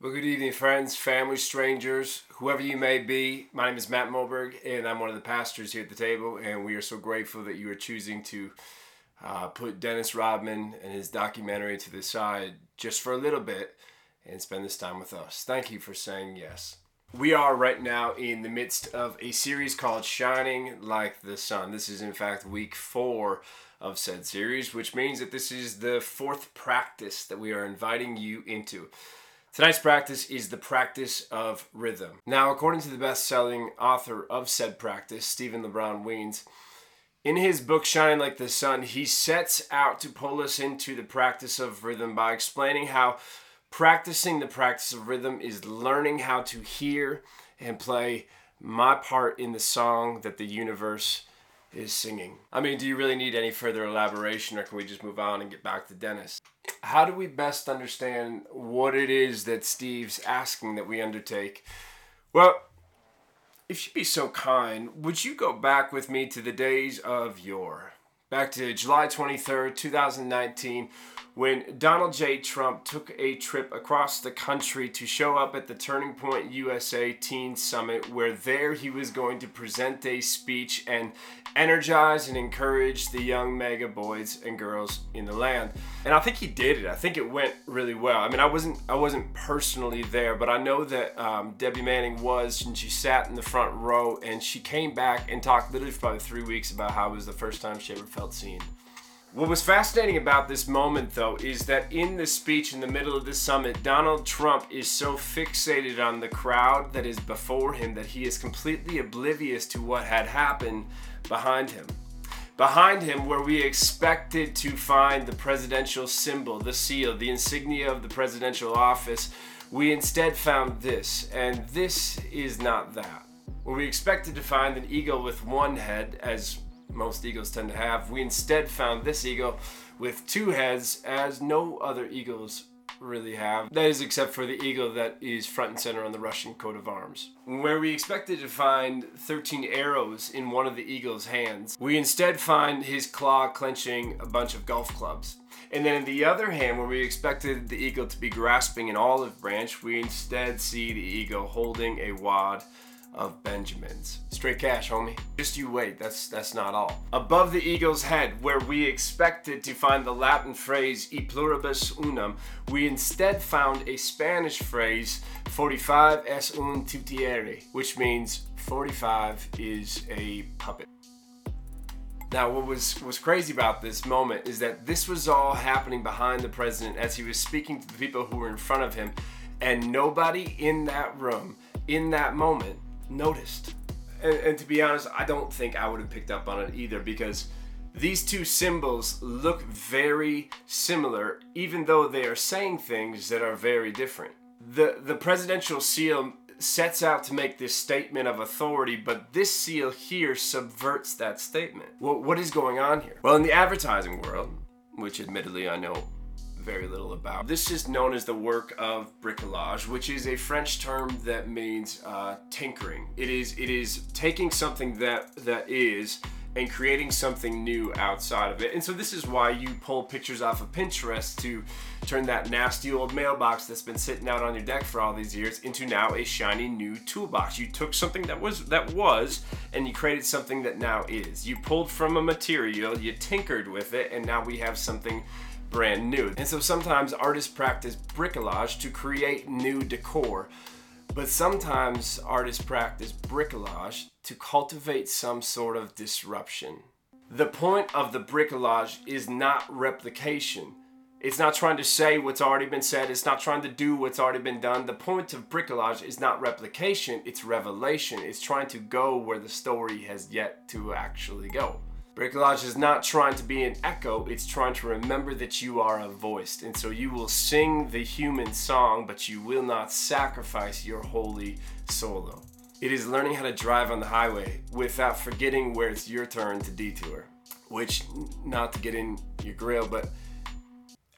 Well, good evening, friends, family, strangers, whoever you may be. My name is Matt Moberg, and I'm one of the pastors here at the table, and we are so grateful that you are choosing to put Dennis Rodman and his documentary to the side just for a little bit and spend this time with us. Thank you for saying yes. We are right now in the midst of a series called Shining Like the Sun. This is, in fact, week 4 of said series, which means that this is the 4th practice that we are inviting you into. Tonight's practice is the practice of rhythm. Now, according to the best-selling author of said practice, Stephen LeBron Weens, in his book Shine Like the Sun, he sets out to pull us into the practice of rhythm by explaining how practicing the practice of rhythm is learning how to hear and play my part in the song that the universe is singing. I mean, do you really need any further elaboration, or can we just move on and get back to Dennis? How do we best understand what it is that Steve's asking that we undertake? Well, if you'd be so kind, would you go back with me to the days of yore? Back to July 23rd, 2019, when Donald J. Trump took a trip across the country to show up at the Turning Point USA Teen Summit, where there he was going to present a speech and energize and encourage the young mega boys and girls in the land. And I think he did it. I think it went really well. I mean, I wasn't personally there, but I know that Debbie Manning was, and she sat in the front row, and she came back and talked literally for probably 3 weeks about how it was the first time she ever felt seen. What was fascinating about this moment, though, is that in this speech in the middle of this summit, Donald Trump is so fixated on the crowd that is before him that he is completely oblivious to what had happened behind him. Behind him, where we expected to find the presidential symbol, the seal, the insignia of the presidential office, we instead found this, and this is not that. Where we expected to find an eagle with one head, as most eagles tend to have, we instead found this eagle with 2 heads, as no other eagles really have. That is, except for the eagle that is front and center on the Russian coat of arms. Where we expected to find 13 arrows in one of the eagle's hands, we instead find his claw clenching a bunch of golf clubs. And then in the other hand, where we expected the eagle to be grasping an olive branch, we instead see the eagle holding a wad of Benjamins. Straight cash, homie. Just you wait, that's not all. Above the eagle's head, where we expected to find the Latin phrase e pluribus unum, we instead found a Spanish phrase, 45 es un títere, which means 45 is a puppet. Now, what was crazy about this moment is that this was all happening behind the president as he was speaking to the people who were in front of him, and nobody in that room, in that moment, noticed. And to be honest, I don't think I would have picked up on it either, because these 2 symbols look very similar, even though they are saying things that are very different. The presidential seal sets out to make this statement of authority, but this seal here subverts that statement. Well, what is going on here? Well, in the advertising world, which admittedly I know very little about, this is known as the work of bricolage, which is a French term that means tinkering. It is taking something that is and creating something new outside of it. And so this is why you pull pictures off of Pinterest to turn that nasty old mailbox that's been sitting out on your deck for all these years into now a shiny new toolbox. You took something that was and you created something that now is. You pulled from a material, you tinkered with it, and now we have something brand new. And so sometimes artists practice bricolage to create new decor, but sometimes artists practice bricolage to cultivate some sort of disruption. The point of the bricolage is not replication. It's not trying to say what's already been said. It's not trying to do what's already been done. The point of bricolage is not replication, it's revelation. It's trying to go where the story has yet to actually go. Bricolage is not trying to be an echo, it's trying to remember that you are a voice, and so you will sing the human song, but you will not sacrifice your holy solo. It is learning how to drive on the highway without forgetting where it's your turn to detour. Which, not to get in your grill, but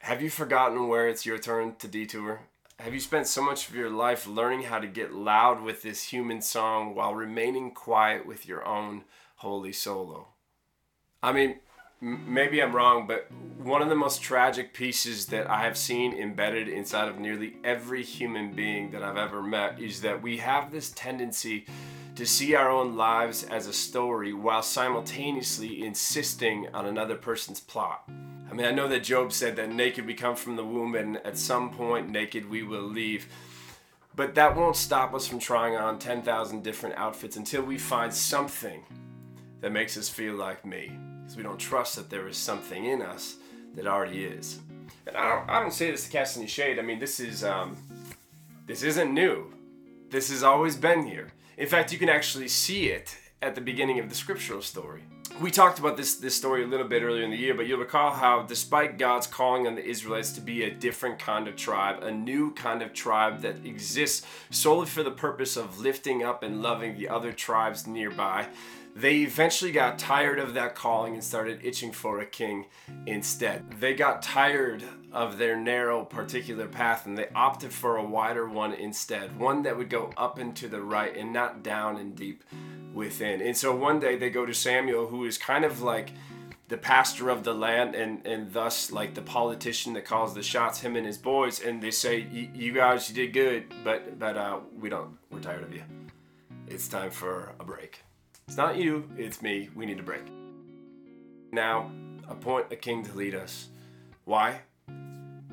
have you forgotten where it's your turn to detour? Have you spent so much of your life learning how to get loud with this human song while remaining quiet with your own holy solo? I mean, maybe I'm wrong, but one of the most tragic pieces that I have seen embedded inside of nearly every human being that I've ever met is that we have this tendency to see our own lives as a story while simultaneously insisting on another person's plot. I mean, I know that Job said that naked we come from the womb and at some point naked we will leave. But that won't stop us from trying on 10,000 different outfits until we find something that makes us feel like me. Because we don't trust that there is something in us that already is. And I don't say this to cast any shade. I mean, this isn't new. This has always been here. In fact, you can actually see it at the beginning of the scriptural story. We talked about this story a little bit earlier in the year, but you'll recall how despite God's calling on the Israelites to be a different kind of tribe, a new kind of tribe that exists solely for the purpose of lifting up and loving the other tribes nearby, they eventually got tired of that calling and started itching for a king instead. They got tired of their narrow particular path and they opted for a wider one instead, one that would go up and to the right and not down and deep within. And so one day they go to Samuel, who is kind of like the pastor of the land and thus like the politician that calls the shots, him and his boys, and they say, you guys, you did good, but we're tired of you. It's time for a break. It's not you, it's me. We need a break. Now, appoint a king to lead us. Why?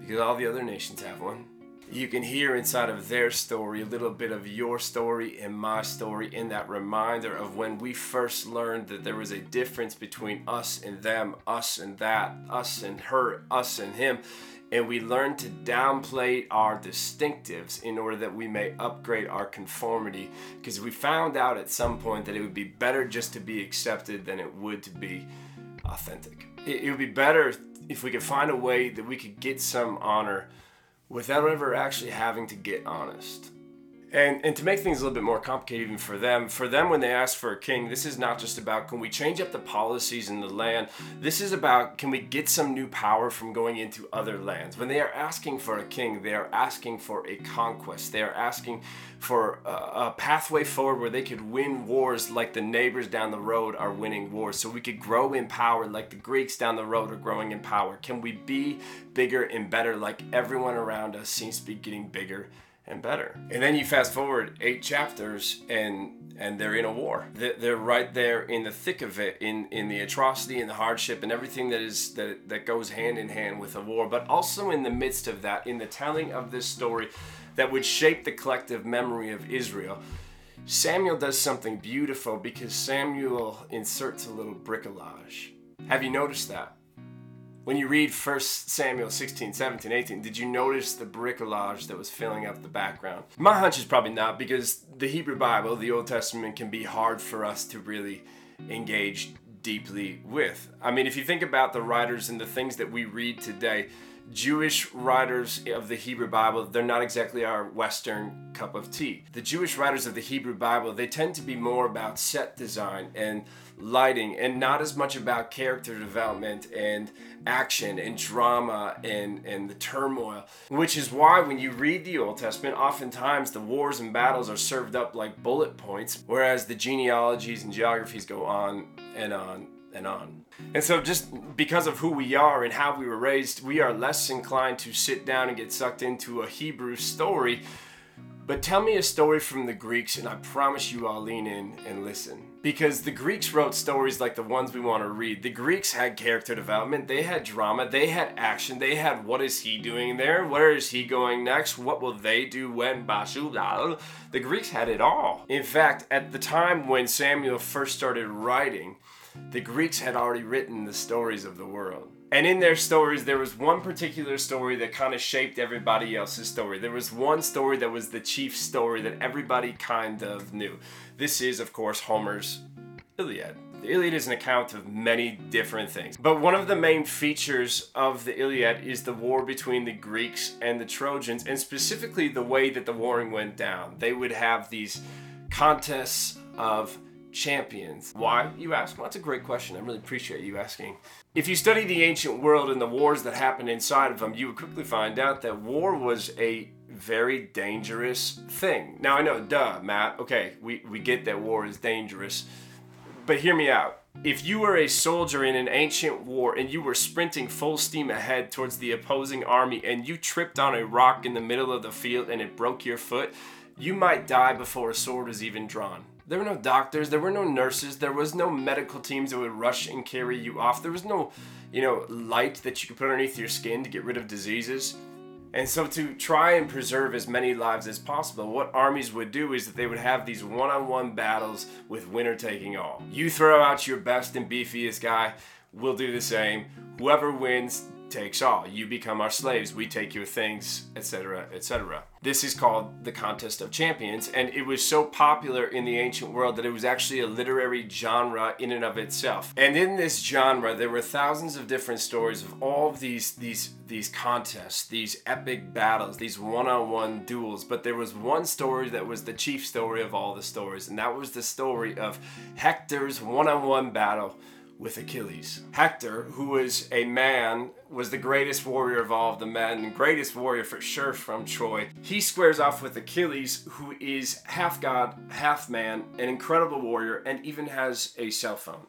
Because all the other nations have one. You can hear inside of their story a little bit of your story and my story in that reminder of when we first learned that there was a difference between us and them, us and that, us and her, us and him. And we learn to downplay our distinctives in order that we may upgrade our conformity, because we found out at some point that it would be better just to be accepted than it would to be authentic. It would be better if we could find a way that we could get some honor without ever actually having to get honest. And to make things a little bit more complicated even for them when they ask for a king, this is not just about can we change up the policies in the land. This is about can we get some new power from going into other lands. When they are asking for a king, they are asking for a conquest. They are asking for a pathway forward where they could win wars like the neighbors down the road are winning wars. So we could grow in power like the Greeks down the road are growing in power. Can we be bigger and better like everyone around us seems to be getting bigger and better? And then you fast forward 8 chapters and they're in a war. They're right there in the thick of it, in the atrocity and the hardship and everything that goes hand in hand with a war. But also in the midst of that, in the telling of this story that would shape the collective memory of Israel, Samuel does something beautiful because Samuel inserts a little bricolage. Have you noticed that? When you read 1 Samuel 16, 17, 18, did you notice the bricolage that was filling up the background? My hunch is probably not, because the Hebrew Bible, the Old Testament, can be hard for us to really engage deeply with. I mean, if you think about the writers and the things that we read today, Jewish writers of the Hebrew Bible, they're not exactly our Western cup of tea. The Jewish writers of the Hebrew Bible, they tend to be more about set design and lighting and not as much about character development and action and drama and the turmoil, which is why when you read the Old Testament, oftentimes the wars and battles are served up like bullet points, whereas the genealogies and geographies go on and on and on. And so just because of who we are and how we were raised, we are less inclined to sit down and get sucked into a Hebrew story. But tell me a story from the Greeks and I promise you I'll lean in and listen. Because the Greeks wrote stories like the ones we want to read. The Greeks had character development, they had drama, they had action, they had what is he doing there, where is he going next, what will they do when, bashu, blah. The Greeks had it all. In fact, at the time when Samuel first started writing, the Greeks had already written the stories of the world. And in their stories, there was one particular story that kind of shaped everybody else's story. There was one story that was the chief story that everybody kind of knew. This is, of course, Homer's Iliad. The Iliad is an account of many different things. But one of the main features of the Iliad is the war between the Greeks and the Trojans, and specifically the way that the warring went down. They would have these contests of champions. Why, you ask? Well, that's a great question. I really appreciate you asking. If you study the ancient world and the wars that happened inside of them, you would quickly find out that war was a very dangerous thing. Now I know, duh, Matt, okay, we get that war is dangerous, but hear me out. If you were a soldier in an ancient war and you were sprinting full steam ahead towards the opposing army and you tripped on a rock in the middle of the field and it broke your foot, you might die before a sword was even drawn. There were no doctors, there were no nurses, there was no medical teams that would rush and carry you off. There was no, light that you could put underneath your skin to get rid of diseases. And so to try and preserve as many lives as possible, what armies would do is that they would have these one-on-one battles with winner taking all. You throw out your best and beefiest guy, we'll do the same. Whoever wins takes all. You become our slaves, we take your things, etc., etc. This is called the Contest of Champions, and it was so popular in the ancient world that it was actually a literary genre in and of itself. And in this genre, there were thousands of different stories of all of these contests, these epic battles, these one-on-one duels. But there was one story that was the chief story of all the stories, and that was the story of Hector's one-on-one battle with Achilles. Hector, who was a man, was the greatest warrior of all of the men, greatest warrior for sure from Troy. He squares off with Achilles, who is half god, half man, an incredible warrior, and even has a cell phone.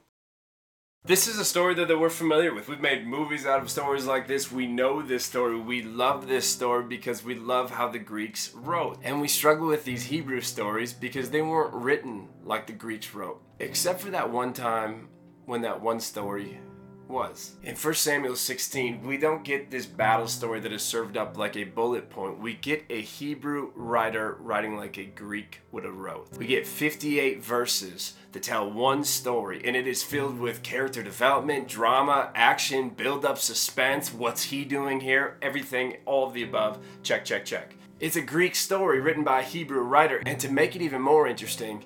This is a story that we're familiar with. We've made movies out of stories like this. We know this story. We love this story because we love how the Greeks wrote. And we struggle with these Hebrew stories because they weren't written like the Greeks wrote. Except for that one time when that one story was. In 1 Samuel 16, we don't get this battle story that is served up like a bullet point. We get a Hebrew writer writing like a Greek would have wrote. We get 58 verses that tell one story, and it is filled with character development, drama, action, build-up, suspense, what's he doing here, everything, all of the above, check, check, check. It's a Greek story written by a Hebrew writer, and to make it even more interesting,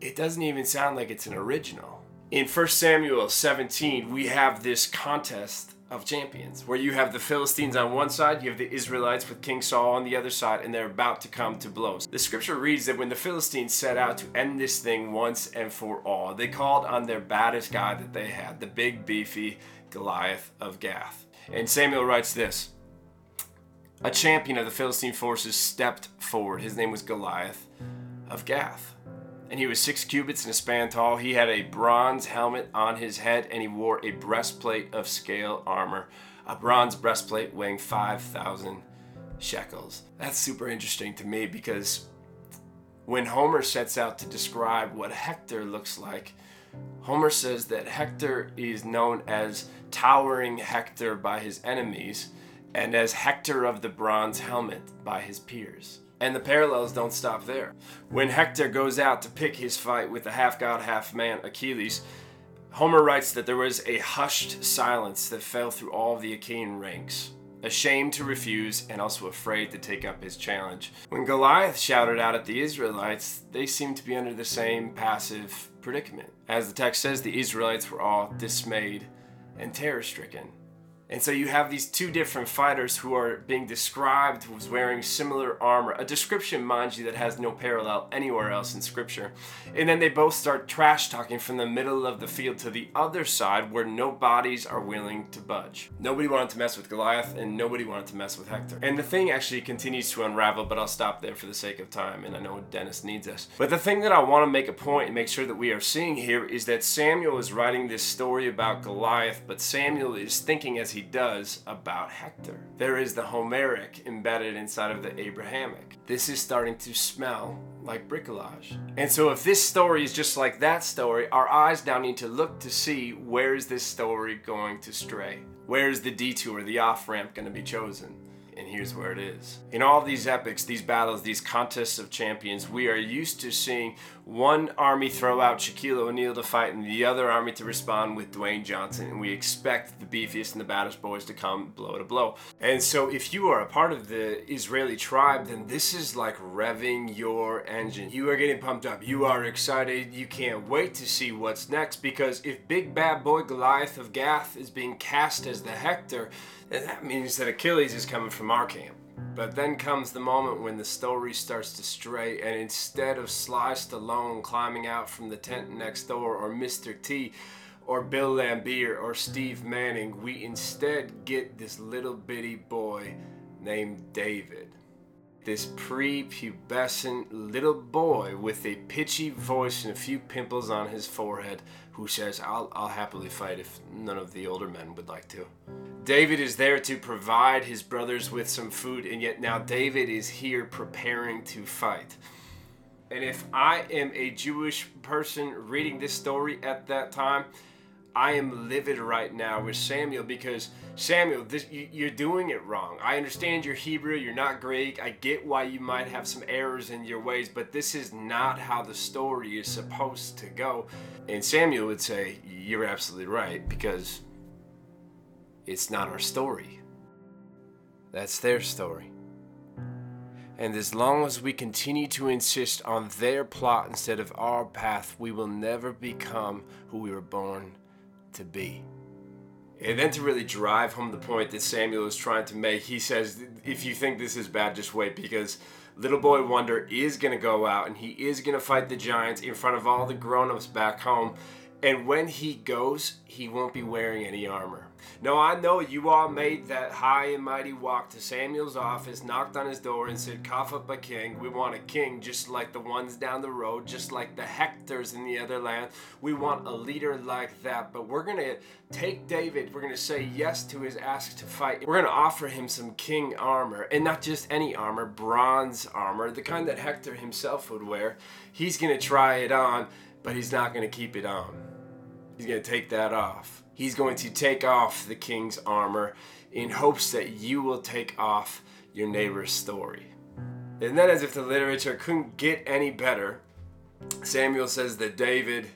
it doesn't even sound like it's an original. In 1 Samuel 17, we have this contest of champions where you have the Philistines on one side, you have the Israelites with King Saul on the other side, and they're about to come to blows. The scripture reads that when the Philistines set out to end this thing once and for all, they called on their baddest guy that they had, the big beefy Goliath of Gath. And Samuel writes this, a champion of the Philistine forces stepped forward. His name was Goliath of Gath. And he was 6 cubits and a span tall. He had a bronze helmet on his head, and he wore a breastplate of scale armor, a bronze breastplate weighing 5,000 shekels. That's super interesting to me because when Homer sets out to describe what Hector looks like, Homer says that Hector is known as Towering Hector by his enemies and as Hector of the Bronze Helmet by his peers. And the parallels don't stop there. When Hector goes out to pick his fight with the half-god, half-man Achilles, Homer writes that there was a hushed silence that fell through all the Achaean ranks, ashamed to refuse and also afraid to take up his challenge. When Goliath shouted out at the Israelites, they seemed to be under the same passive predicament. As the text says, the Israelites were all dismayed and terror-stricken. And so you have these two different fighters who are being described as wearing similar armor, a description, mind you, that has no parallel anywhere else in scripture. And then they both start trash talking from the middle of the field to the other side where no bodies are willing to budge. Nobody wanted to mess with Goliath and nobody wanted to mess with Hector. And the thing actually continues to unravel, but I'll stop there for the sake of time, and I know Dennis needs us. But the thing that I want to make a point and make sure that we are seeing here is that Samuel is writing this story about Goliath, but Samuel is thinking as he does about Hector. There is the Homeric embedded inside of the Abrahamic. This is starting to smell like bricolage. And so if this story is just like that story, our eyes now need to look to see where is this story going to stray? Where is the detour, the off-ramp going to be chosen? And here's where it is. In all these epics, these battles, these contests of champions, we are used to seeing one army throw out Shaquille O'Neal to fight and the other army to respond with Dwayne Johnson. And we expect the beefiest and the baddest boys to come blow to blow. And so if you are a part of the Israeli tribe, then this is like revving your engine. You are getting pumped up. You are excited. You can't wait to see what's next, because if big bad boy Goliath of Gath is being cast as the Hector, then that means that Achilles is coming from our camp. But then comes the moment when the story starts to stray, and instead of Sly Stallone climbing out from the tent next door, or Mr. T, or Bill Lambeer, or Steve Manning, we instead get this little bitty boy named David. this prepubescent little boy with a pitchy voice and a few pimples on his forehead who says, I'll happily fight if none of the older men would like to. David is there to provide his brothers with some food, and yet now David is here preparing to fight. And if I am a Jewish person reading this story at that time, I am livid right now with Samuel, because Samuel, you're doing it wrong. I understand you're Hebrew, you're not Greek. I get why you might have some errors in your ways, but this is not how the story is supposed to go. And Samuel would say, you're absolutely right, because it's not our story. That's their story. And as long as we continue to insist on their plot instead of our path, we will never become who we were born to be. And then to really drive home the point that Samuel is trying to make, he says, if you think this is bad, just wait, because little boy wonder is going to go out and he is going to fight the giants in front of all the grown-ups back home. And when he goes, he won't be wearing any armor. Now, I know you all made that high and mighty walk to Samuel's office, knocked on his door and said, cough up a king. We want a king just like the ones down the road, just like the Hectors in the other land. We want a leader like that. But we're going to take David. We're going to say yes to his ask to fight. We're going to offer him some king armor, and not just any armor, bronze armor, the kind that Hector himself would wear. He's going to try it on, but he's not going to keep it on. He's going to take that off. He's going to take off the king's armor in hopes that you will take off your neighbor's story. And then, as if the literature couldn't get any better, Samuel says that David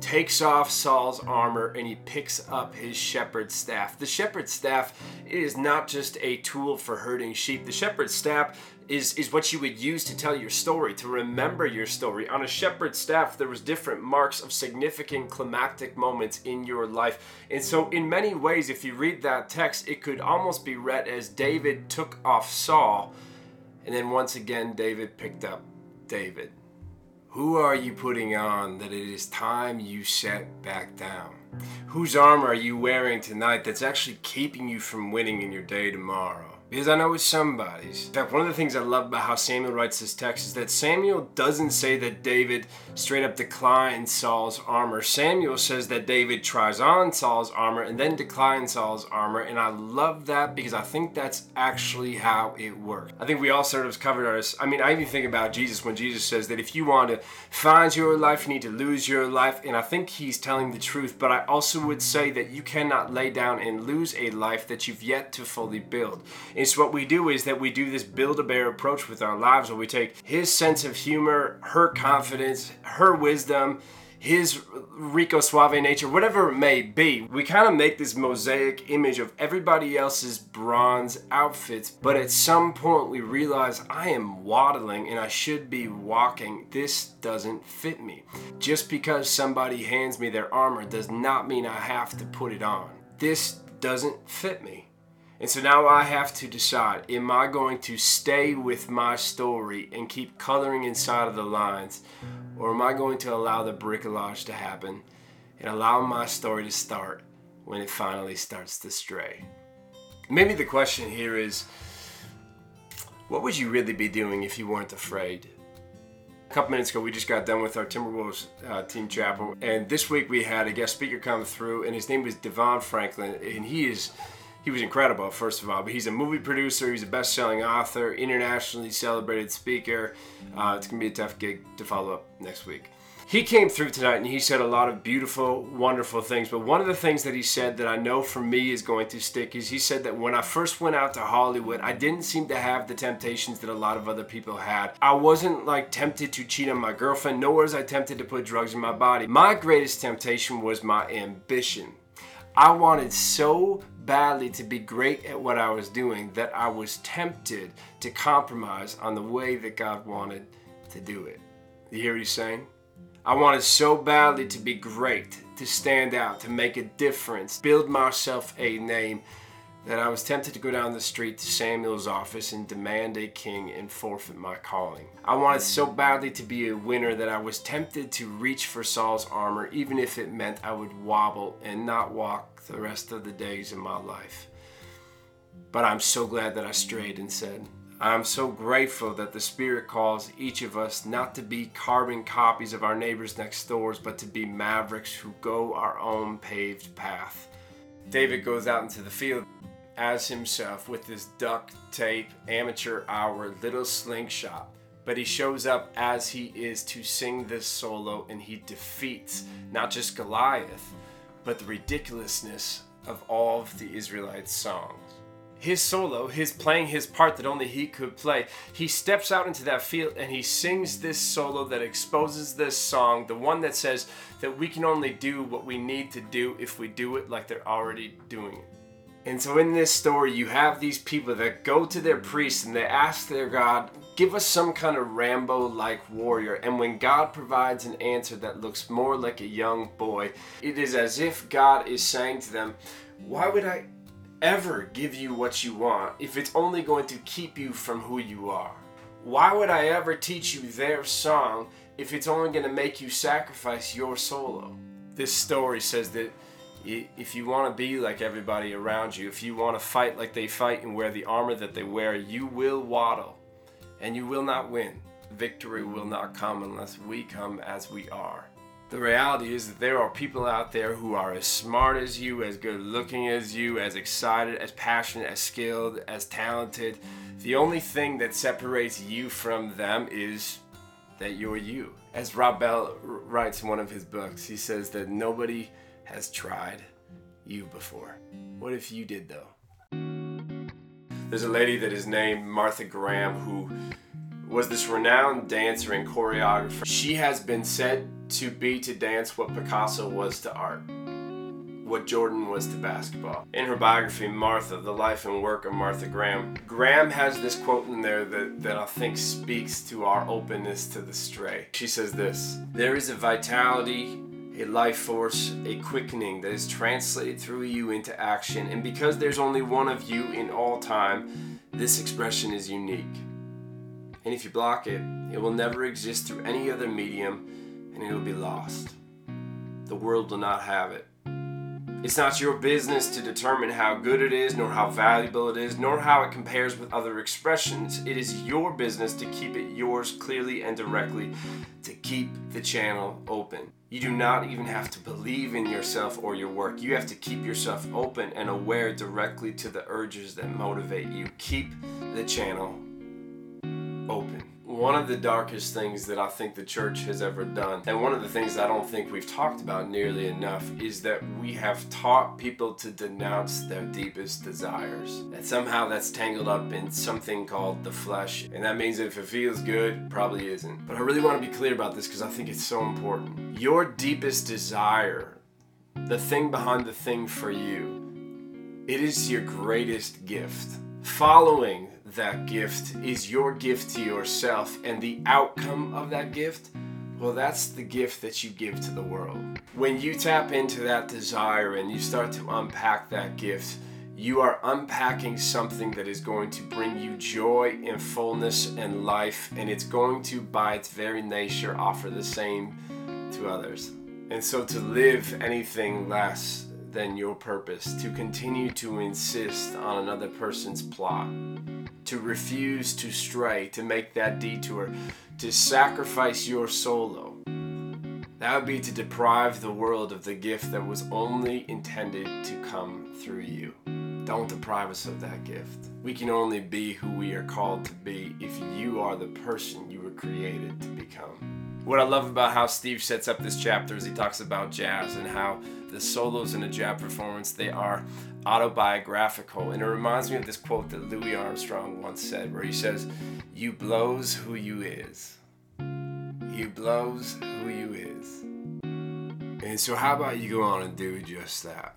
takes off Saul's armor and he picks up his shepherd's staff. The shepherd's staff is not just a tool for herding sheep. The shepherd's staff is what you would use to tell your story, to remember your story. On a shepherd's staff, there was different marks of significant climactic moments in your life. And so in many ways, if you read that text, it could almost be read as David took off Saul, and then once again, David picked up David. Who are you putting on that it is time you sat back down? Whose armor are you wearing tonight that's actually keeping you from winning in your day tomorrow? Because I know it's somebody's. In fact, one of the things I love about how Samuel writes this text is that Samuel doesn't say that David straight up declines Saul's armor. Samuel says that David tries on Saul's armor and then declines Saul's armor. And I love that, because I think that's actually how it works. I think we all sort of covered ours. I mean, I even think about Jesus when Jesus says that if you want to find your life, you need to lose your life. And I think he's telling the truth. But I also would say that you cannot lay down and lose a life that you've yet to fully build. It's what we do is that we do this Build-A-Bear approach with our lives, where we take his sense of humor, her confidence, her wisdom, his Rico Suave nature, whatever it may be. We kind of make this mosaic image of everybody else's bronze outfits, but at some point we realize I am waddling and I should be walking. This doesn't fit me. Just because somebody hands me their armor does not mean I have to put it on. This doesn't fit me. And so now I have to decide, am I going to stay with my story and keep coloring inside of the lines, or am I going to allow the bricolage to happen and allow my story to start when it finally starts to stray? Maybe the question here is, what would you really be doing if you weren't afraid? A couple minutes ago, we just got done with our Timberwolves team chapel, and this week we had a guest speaker come through, and his name was Devon Franklin, and he was incredible, first of all, but he's a movie producer, he's a best-selling author, internationally celebrated speaker. It's going to be a tough gig to follow up next week. He came through tonight and he said a lot of beautiful, wonderful things, but one of the things that he said that I know for me is going to stick is he said that when I first went out to Hollywood, I didn't seem to have the temptations that a lot of other people had. I wasn't like tempted to cheat on my girlfriend, nor was I tempted to put drugs in my body. My greatest temptation was my ambition. I wanted so badly to be great at what I was doing that I was tempted to compromise on the way that God wanted to do it. You hear what he's saying? I wanted so badly to be great, to stand out, to make a difference, build myself a name, that I was tempted to go down the street to Samuel's office and demand a king and forfeit my calling. I wanted so badly to be a winner that I was tempted to reach for Saul's armor, even if it meant I would wobble and not walk the rest of the days of my life. But I'm so glad that I strayed and said, I'm so grateful that the Spirit calls each of us not to be carbon copies of our neighbors next doors, but to be mavericks who go our own paved path. David goes out into the field as himself with this duct tape, amateur hour, little slingshot. But he shows up as he is to sing this solo, and he defeats not just Goliath, but the ridiculousness of all of the Israelites' songs. His solo, his playing his part that only he could play, he steps out into that field and he sings this solo that exposes this song, the one that says that we can only do what we need to do if we do it like they're already doing it. And so in this story, you have these people that go to their priests and they ask their God, give us some kind of Rambo-like warrior. And when God provides an answer that looks more like a young boy, it is as if God is saying to them, why would I ever give you what you want if it's only going to keep you from who you are? Why would I ever teach you their song if it's only going to make you sacrifice your solo? This story says that if you want to be like everybody around you, if you want to fight like they fight and wear the armor that they wear, you will waddle and you will not win. Victory will not come unless we come as we are. The reality is that there are people out there who are as smart as you, as good looking as you, as excited, as passionate, as skilled, as talented. The only thing that separates you from them is that you're you. As Rob Bell writes in one of his books, he says that nobody has tried you before. What if you did, though? There's a lady that is named Martha Graham who was this renowned dancer and choreographer. She has been said to be to dance what Picasso was to art, what Jordan was to basketball. In her biography, Martha, The Life and Work of Martha Graham, Graham has this quote in there that I think speaks to our openness to the stray. She says this, "There is a vitality, a life force, a quickening that is translated through you into action, and because there's only one of you in all time, this expression is unique. And if you block it, it will never exist through any other medium, and it will be lost. The world will not have it. It's not your business to determine how good it is, nor how valuable it is, nor how it compares with other expressions. It is your business to keep it yours clearly and directly, to keep the channel open. You do not even have to believe in yourself or your work. You have to keep yourself open and aware directly to the urges that motivate you. Keep the channel open." One of the darkest things that I think the church has ever done, and one of the things I don't think we've talked about nearly enough, is that we have taught people to denounce their deepest desires. And somehow that's tangled up in something called the flesh. And that means if it feels good, probably isn't. But I really want to be clear about this because I think it's so important. Your deepest desire, the thing behind the thing for you, it is your greatest gift. Following that gift is your gift to yourself, and the outcome of that gift, well, that's the gift that you give to the world. When you tap into that desire and you start to unpack that gift, you are unpacking something that is going to bring you joy and fullness and life, and it's going to, by its very nature, offer the same to others. And so to live anything less than your purpose, to continue to insist on another person's plot, to refuse to stray, to make that detour, to sacrifice your solo, that would be to deprive the world of the gift that was only intended to come through you. Don't deprive us of that gift. We can only be who we are called to be if you are the person you were created to become. What I love about how Steve sets up this chapter is he talks about jazz and how the solos in a jazz performance, they are autobiographical. And it reminds me of this quote that Louis Armstrong once said, where he says, "You blows who you is. You blows who you is." And so how about you go on and do just that?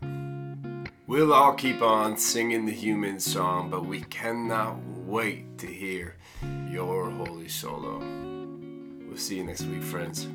We'll all keep on singing the human song, but we cannot wait to hear your holy solo. We'll see you next week, friends.